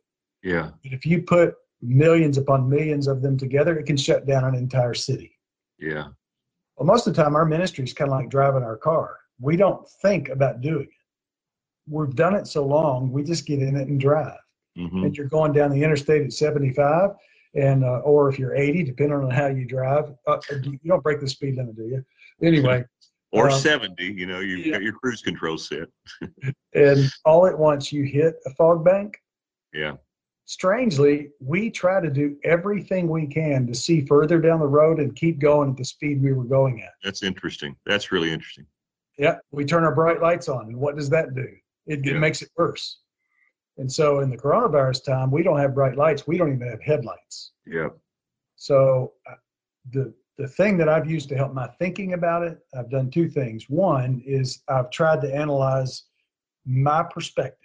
Yeah. But if you put millions upon millions of them together, it can shut down an entire city. Yeah. Well, most of the time, our ministry is kind of like driving our car. We don't think about doing it. We've done it so long, we just get in it and drive. Mm-hmm. And you're going down the interstate at 75, and or if you're 80, depending on how you drive. You don't break the speed limit, do you? Anyway. Or 70, you know, you've got your cruise control set. And all at once you hit a fog bank. Yeah. Strangely, we try to do everything we can to see further down the road and keep going at the speed we were going at. That's interesting. That's really interesting. Yeah. We turn our bright lights on, and what does that do? It makes it worse. And so in the coronavirus time, we don't have bright lights. We don't even have headlights. Yeah. So the thing that I've used to help my thinking about it, I've done two things. One is I've tried to analyze my perspective.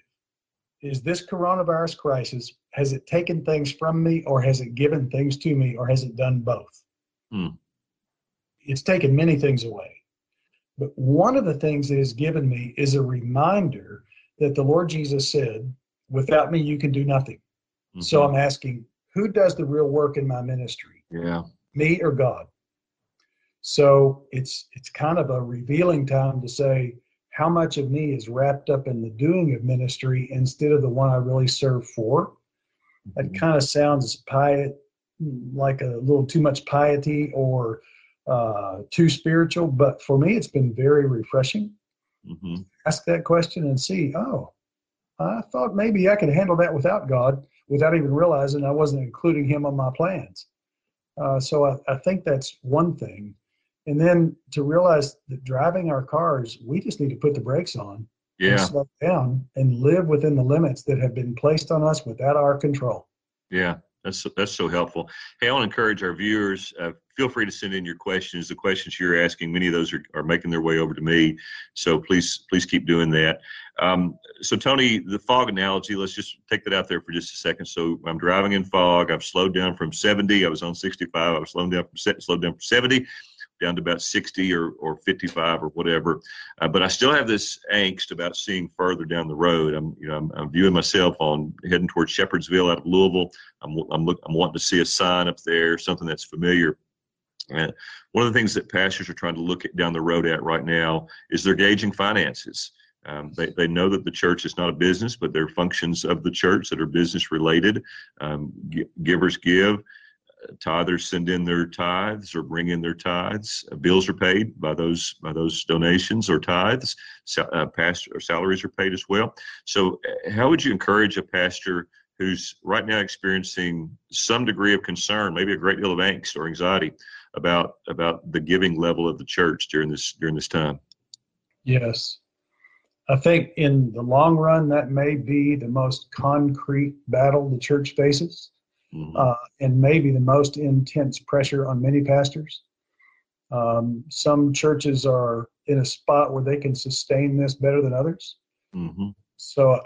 Is this coronavirus crisis, has it taken things from me, or has it given things to me, or has it done both? Mm. It's taken many things away. But one of the things it has given me is a reminder that the Lord Jesus said, without me, you can do nothing. Mm-hmm. So I'm asking, who does the real work in my ministry? Yeah. Me or God? So it's kind of a revealing time to say how much of me is wrapped up in the doing of ministry instead of the one I really serve for. That kind of sounds like a little too much piety or too spiritual, but for me it's been very refreshing. Mm-hmm. Ask that question and see, oh, I thought maybe I could handle that without God, without even realizing I wasn't including him on my plans. So I think that's one thing. And then to realize that driving our cars, we just need to put the brakes on, and slow down, and live within the limits that have been placed on us without our control. Yeah, that's so helpful. Hey, I want to encourage our viewers, feel free to send in your questions. The questions you're asking, many of those are making their way over to me, so please keep doing that. So, Tony, the fog analogy, let's just take that out there for just a second. So I'm driving in fog. I've slowed down from 70. I was on 65. I was slowed down from 70. Down to about 60 or 55 or whatever, but I still have this angst about seeing further down the road. I'm viewing myself on heading towards Shepherdsville out of Louisville. I'm wanting to see a sign up there, something that's familiar. And one of the things that pastors are trying to look at down the road at right now is they're gauging finances. They know that the church is not a business, but there are functions of the church that are business related. Givers give. Tithers send in their tithes or bring in their tithes. Bills are paid by those donations or tithes. Pastor salaries are paid as well. So, how would you encourage a pastor who's right now experiencing some degree of concern, maybe a great deal of angst or anxiety about the giving level of the church during this time? Yes, I think in the long run that may be the most concrete battle the church faces. Mm-hmm. And maybe the most intense pressure on many pastors. Some churches are in a spot where they can sustain this better than others. Mm-hmm. So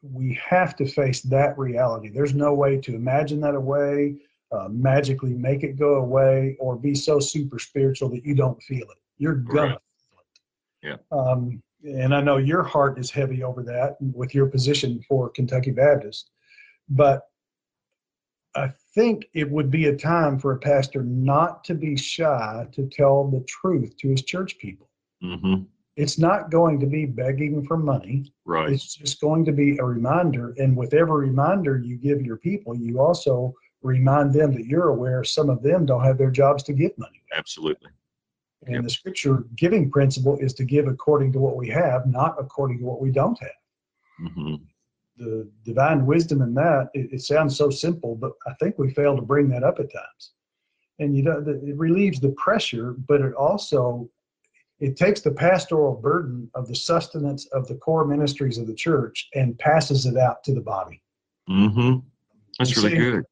we have to face that reality. There's no way to imagine that away, magically make it go away, or be so super spiritual that you don't feel it. You're going to feel it. Yeah. And I know your heart is heavy over that with your position for Kentucky Baptist. But I think it would be a time for a pastor not to be shy to tell the truth to his church people. Mm-hmm. It's not going to be begging for money. Right. It's just going to be a reminder. And with every reminder you give your people, you also remind them that you're aware some of them don't have their jobs to give money. Absolutely. And the scripture giving principle is to give according to what we have, not according to what we don't have. Mm-hmm. The divine wisdom in that, it sounds so simple, but I think we fail to bring that up at times. And you know, it relieves the pressure, but it also, it takes the pastoral burden of the sustenance of the core ministries of the church and passes it out to the body. Mm-hmm. That's really good.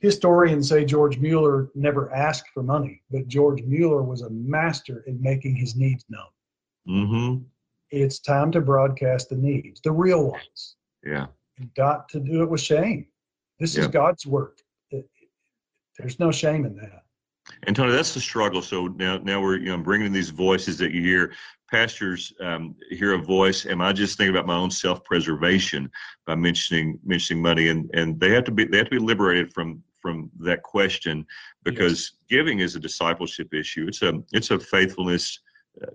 Historians say George Mueller never asked for money, but George Mueller was a master in making his needs known. Mm-hmm. It's time to broadcast the needs, the real ones. Yeah. You've got to do it with shame. This is God's work. There's no shame in that. And Tony, that's the struggle. So now we're bringing these voices that you hear. Pastors hear a voice, and I just think about my own self-preservation by mentioning money, and they have to be liberated from that question, because giving is a discipleship issue. It's a faithfulness,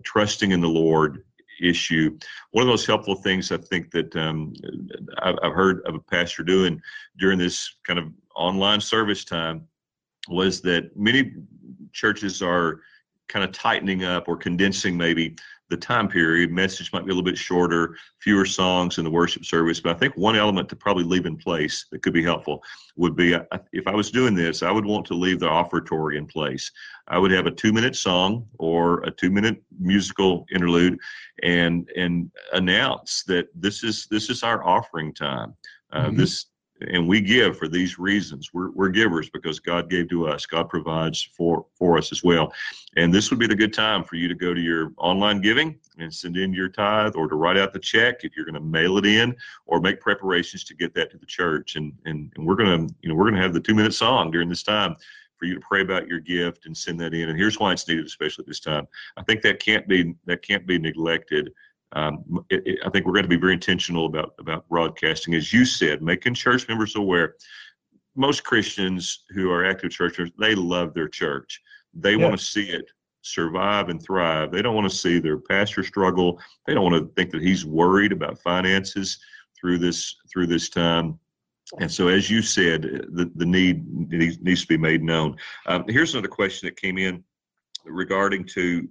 trusting in the Lord issue. One of those helpful things I think that I've heard of a pastor doing during this kind of online service time was that many churches are kind of tightening up or condensing maybe the time period. Message might be a little bit shorter, fewer songs in the worship service. But I think one element to probably leave in place that could be helpful would be, if I was doing this, I would want to leave the offertory in place. I would have a 2-minute song or a 2-minute musical interlude and announce that this is our offering time. Mm-hmm. And we give for these reasons. We're givers because God gave to us. God provides for us as well. And this would be the good time for you to go to your online giving and send in your tithe, or to write out the check if you're going to mail it in, or make preparations to get that to the church. And we're going to have the 2-minute song during this time for you to pray about your gift and send that in. And here's why it's needed, especially at this time. I think that can't be neglected. I think we're going to be very intentional about broadcasting, as you said, making church members aware. Most Christians who are active churchers, they love their church. They want to see it survive and thrive. They don't want to see their pastor struggle. They don't want to think that he's worried about finances through this time. And so, as you said, the need needs to be made known. Here's another question that came in regarding to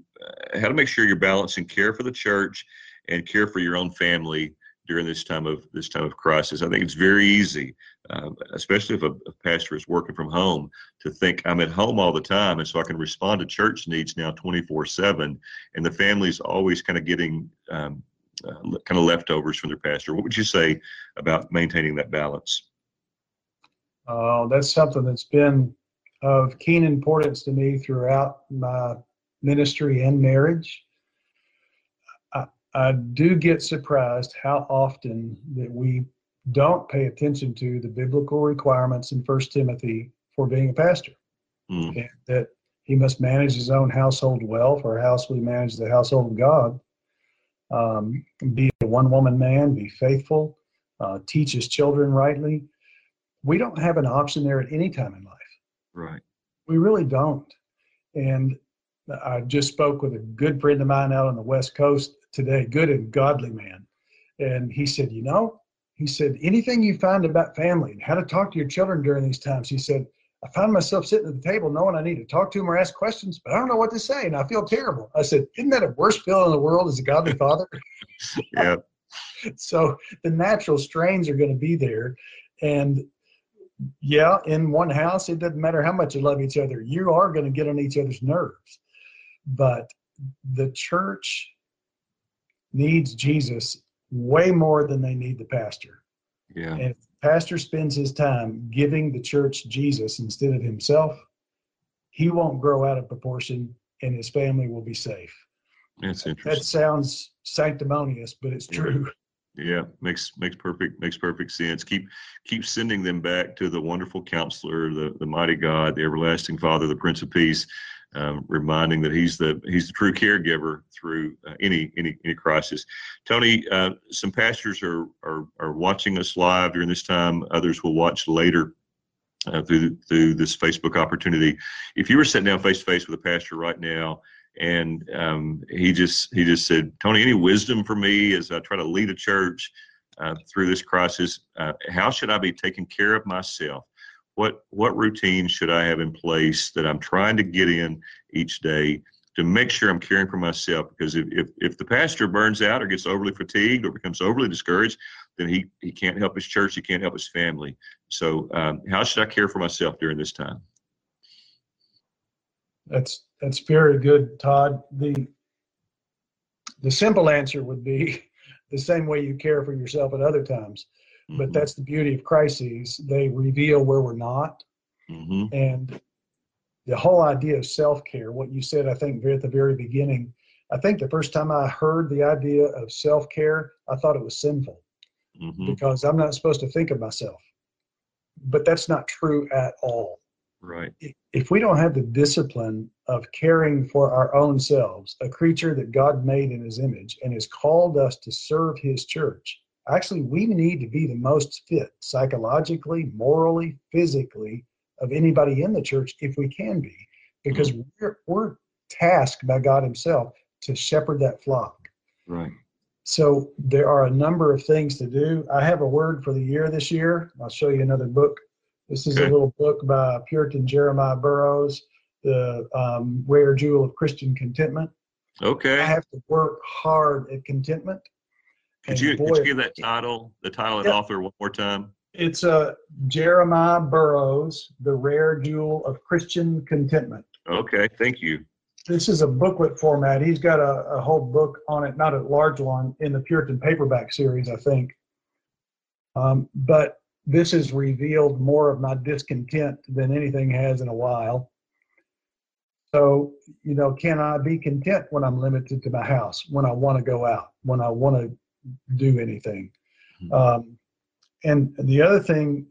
how to make sure you're balancing care for the church and care for your own family during this time of crisis. I think it's very easy, especially if a pastor is working from home, to think, I'm at home all the time, and so I can respond to church needs now 24/7, and the family's always kind of getting kind of leftovers from their pastor. What would you say about maintaining that balance? That's something that's been of keen importance to me throughout my ministry and marriage. I do get surprised how often that we don't pay attention to the biblical requirements in First Timothy for being a pastor. Mm. That he must manage his own household well, for how we manage the household of God. Be a one-woman man, be faithful, teach his children rightly. We don't have an option there at any time in life. Right. We really don't. And I just spoke with a good friend of mine out on the West Coast today, good and godly man. And he said, anything you find about family and how to talk to your children during these times, he said, I find myself sitting at the table knowing I need to talk to them or ask questions, but I don't know what to say, and I feel terrible. I said, isn't that the worst feeling in the world as a godly father? Yeah. So the natural strains are going to be there. And yeah, in one house, it doesn't matter how much you love each other, you are going to get on each other's nerves. But the church needs Jesus way more than they need the pastor. Yeah. And if the pastor spends his time giving the church Jesus instead of himself, he won't grow out of proportion, and his family will be safe. That's interesting. That sounds sanctimonious, but it's true. Yeah, makes perfect sense. Keep sending them back to the wonderful Counselor, the mighty God, the everlasting Father, the Prince of Peace, reminding that he's the true caregiver through any crisis. Tony, some pastors are watching us live during this time. Others will watch later through this Facebook opportunity. If you were sitting down face to face with a pastor right now, and he just said, Tony, any wisdom for me as I try to lead a church through this crisis? How should I be taking care of myself? What routine should I have in place that I'm trying to get in each day to make sure I'm caring for myself. Because if the pastor burns out or gets overly fatigued or becomes overly discouraged, then he can't help his church, he can't help his family. So how should I care for myself during this time? That's very good, Todd. The simple answer would be the same way you care for yourself at other times. Mm-hmm. But that's the beauty of crises. They reveal where we're not. Mm-hmm. And the whole idea of self-care, what you said, I think, at the very beginning, I think the first time I heard the idea of self-care, I thought it was sinful. Mm-hmm. Because I'm not supposed to think of myself. But that's not true at all. Right. If we don't have the discipline of caring for our own selves, a creature that God made in his image and has called us to serve his church, actually, we need to be the most fit psychologically, morally, physically of anybody in the church if we can be, because mm-hmm. we're tasked by God himself to shepherd that flock. Right. So there are a number of things to do. I have a word for the year this year. I'll show you another book. This is a little book by Puritan Jeremiah Burroughs, the Rare Jewel of Christian Contentment. Okay. I have to work hard at contentment. Could you give that title, the title and author one more time? It's Jeremiah Burroughs, The Rare Jewel of Christian Contentment. Okay, thank you. This is a booklet format. He's got a whole book on it, not a large one, in the Puritan paperback series, I think. But this has revealed more of my discontent than anything has in a while. So, you know, can I be content when I'm limited to my house, when I want to go out, when I want to do anything? Mm-hmm. And the other thing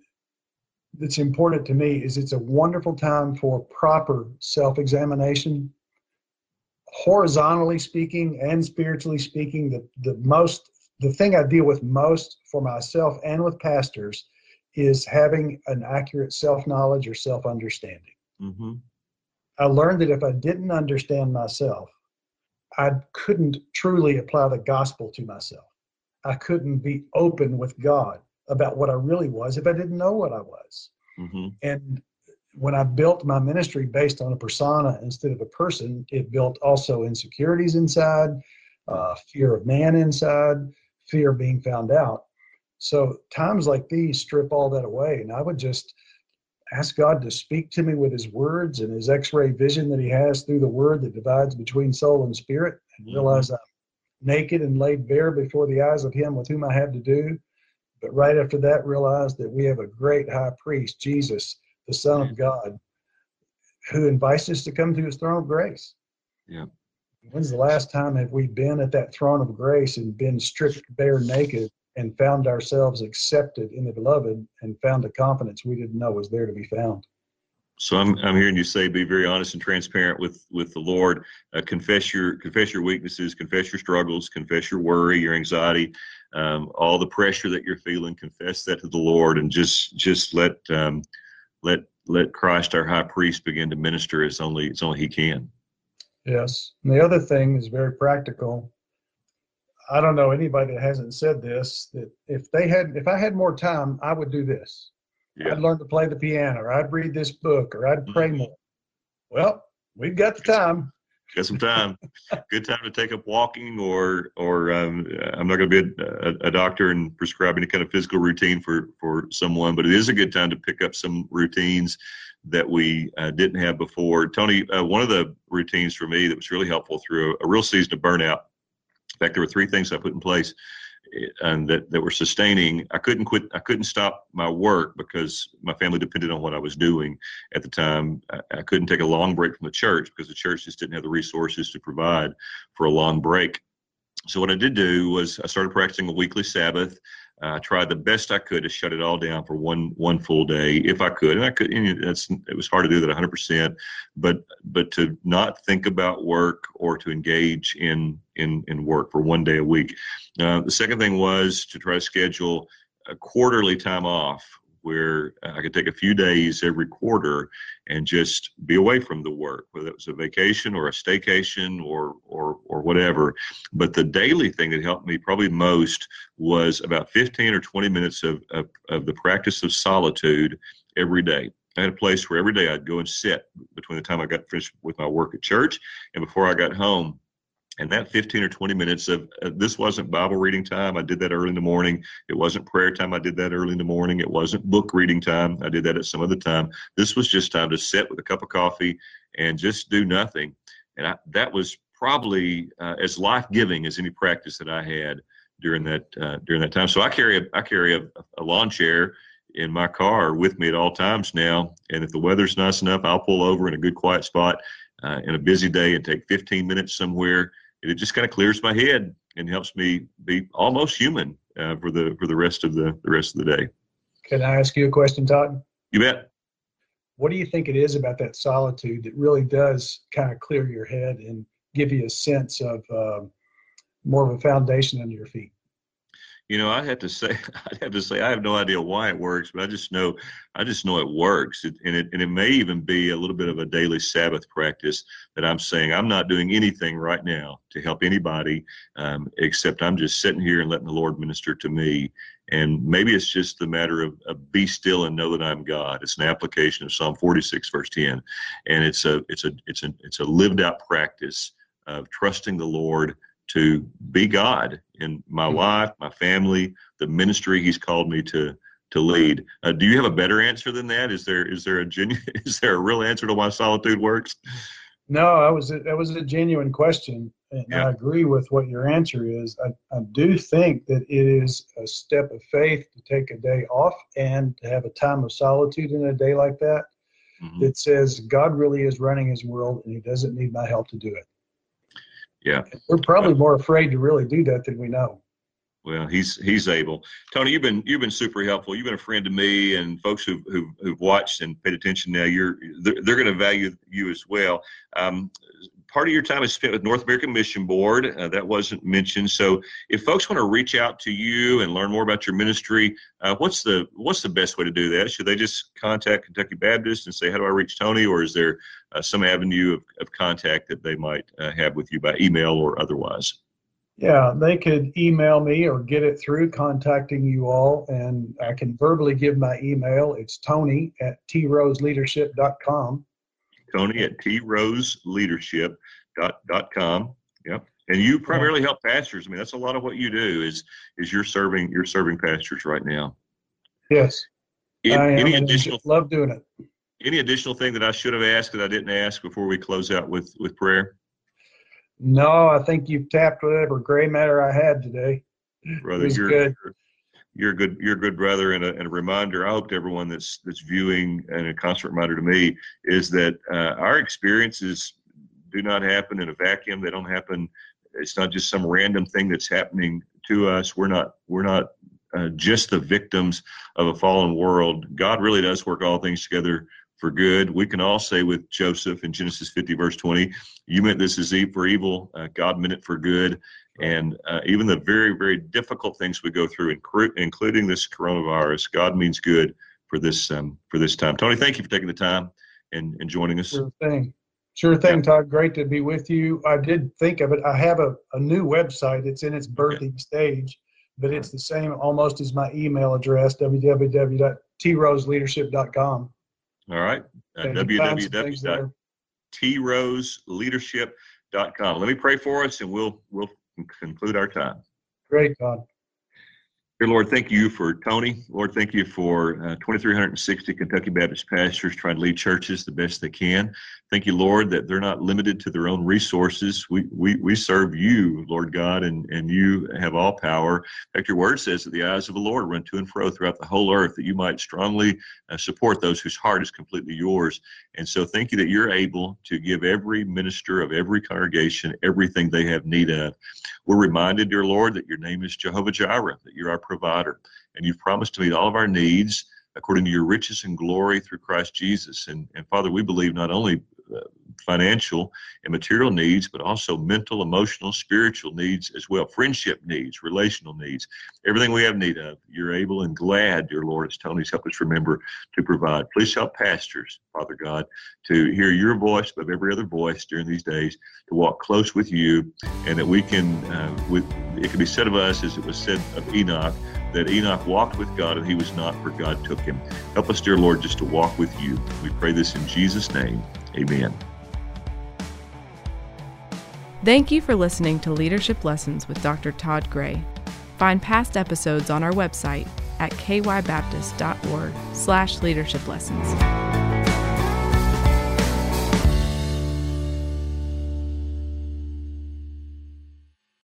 that's important to me is it's a wonderful time for proper self-examination. Horizontally speaking and spiritually speaking, the thing I deal with most for myself and with pastors is having an accurate self-knowledge or self-understanding. Mm-hmm. I learned that if I didn't understand myself, I couldn't truly apply the gospel to myself. I couldn't be open with God about what I really was if I didn't know what I was. Mm-hmm. And when I built my ministry based on a persona instead of a person, it built also insecurities inside, fear of man inside, fear of being found out. So times like these strip all that away, and I would just ask God to speak to me with his words and his x-ray vision that he has through the word that divides between soul and spirit, and realize I'm naked and laid bare before the eyes of him with whom I have to do. But right after that, realize that we have a great high priest, Jesus, the Son of God, who invites us to come to his throne of grace. Yeah. When's the last time have we been at that throne of grace and been stripped bare naked and found ourselves accepted in the beloved and found a confidence we didn't know was there to be found? So I'm hearing you say, be very honest and transparent with the Lord. Confess your weaknesses, confess your struggles, confess your worry, your anxiety, all the pressure that you're feeling. Confess that to the Lord, and just let Christ, our high priest, begin to minister as only he can. Yes. And the other thing is very practical. I don't know anybody that hasn't said this, that if I had more time, I would do this. Yeah. I'd learn to play the piano, or I'd read this book, or I'd pray more. Well, we've got the time. Got some time. Good time to take up walking, or I'm not going to be a doctor and prescribe any kind of physical routine for someone, but it is a good time to pick up some routines that we didn't have before. Tony, one of the routines for me that was really helpful through a real season of burnout, in fact, there were three things I put in place and that were sustaining. I couldn't stop my work because my family depended on what I was doing at the time. I couldn't take a long break from the church because the church just didn't have the resources to provide for a long break. So what I did do was I started practicing a weekly Sabbath. I tried the best I could to shut it all down for one full day if I could. And I could, and it was hard to do that 100%, but to not think about work or to engage in work for one day a week. The second thing was to try to schedule a quarterly time off where I could take a few days every quarter and just be away from the work, whether it was a vacation or a staycation or whatever. But the daily thing that helped me probably most was about 15 or 20 minutes of the practice of solitude every day. I had a place where every day I'd go and sit between the time I got finished with my work at church and before I got home. And that 15 or 20 minutes of this wasn't Bible reading time. I did that early in the morning. It wasn't prayer time. I did that early in the morning. It wasn't book reading time. I did that at some other time. This was just time to sit with a cup of coffee and just do nothing. And that was probably as life-giving as any practice that I had during that time. So I carry a lawn chair in my car with me at all times now. And if the weather's nice enough, I'll pull over in a good quiet spot in a busy day and take 15 minutes somewhere. It just kind of clears my head and helps me be almost human for the rest of the rest of the day. Can I ask you a question, Todd? You bet. What do you think it is about that solitude that really does kind of clear your head and give you a sense of more of a foundation under your feet? You know, I'd have to say, I have no idea why it works, but I just know it works. And it may even be a little bit of a daily Sabbath practice that I'm saying I'm not doing anything right now to help anybody, except I'm just sitting here and letting the Lord minister to me. And maybe it's just the matter of be still and know that I'm God. It's an application of Psalm 46, verse 10, and it's a lived out practice of trusting the Lord to be God in my life, my family, the ministry He's called me to lead. Do you have a better answer than that? Is there a real answer to why solitude works? No, that was a genuine question, and yeah. I agree with what your answer is. I do think that it is a step of faith to take a day off and to have a time of solitude in a day like that. Mm-hmm. That says God really is running His world, and He doesn't need my help to do it. Yeah, we're probably more afraid to really do that than we know. Well, he's able. Tony, you've been super helpful. You've been a friend to me, and folks who've watched and paid attention now, they're going to value you as well. Part of your time is spent with North American Mission Board. That wasn't mentioned. So, if folks want to reach out to you and learn more about your ministry, what's the best way to do that? Should they just contact Kentucky Baptist and say, "How do I reach Tony?" Or is there some avenue of contact that they might have with you by email or otherwise? Yeah, they could email me or get it through contacting you all, and I can verbally give my email. It's Tony@troseleadership.com. Tony@troseleadership.com. Yep. And you primarily help pastors. I mean, that's a lot of what you do is you're serving pastors right now. Yes. I love doing it. Any additional thing that I should have asked that I didn't ask before we close out with prayer? No, I think you've tapped whatever gray matter I had today. Brother, you're a good brother, and a reminder. I hope to everyone that's viewing, and a constant reminder to me, is that our experiences do not happen in a vacuum. They don't happen. It's not just some random thing that's happening to us. We're not just the victims of a fallen world. God really does work all things together for good. We can all say with Joseph in Genesis 50, verse 20, "You meant this is for evil, God meant it for good." And even the very, very difficult things we go through, including this coronavirus, God means good for this time. Tony, thank you for taking the time and joining us. Sure thing, yeah. Todd. Great to be with you. I did think of it. I have a new website. It's in its birthing stage, but it's the same almost as my email address, www.troseleadership.com. All right, www.troseleadership.com. Let me pray for us, and we'll conclude our time. Great, God. Dear Lord, thank you for Tony. Lord, thank you for 2,360 Kentucky Baptist pastors trying to lead churches the best they can. Thank you, Lord, that they're not limited to their own resources. We serve you, Lord God, and you have all power. In fact, your word says that the eyes of the Lord run to and fro throughout the whole earth, that you might strongly support those whose heart is completely yours. And so thank you that you're able to give every minister of every congregation everything they have need of. We're reminded, dear Lord, that your name is Jehovah Jireh, that you're our provider, and you've promised to meet all of our needs according to your riches and glory through Christ Jesus. And Father, we believe not only financial and material needs, but also mental, emotional, spiritual needs as well, friendship needs, relational needs, everything we have need of. You're able and glad, dear Lord, as Tony's helped us remember, to provide. Please help pastors, Father God, to hear your voice above every other voice during these days, to walk close with you, and that we can, it can be said of us as it was said of Enoch, that Enoch walked with God and he was not, for God took him. Help us, dear Lord, just to walk with you. We pray this in Jesus' name. Amen. Thank you for listening to Leadership Lessons with Dr. Todd Gray. Find past episodes on our website at kybaptist.org/leadership-lessons.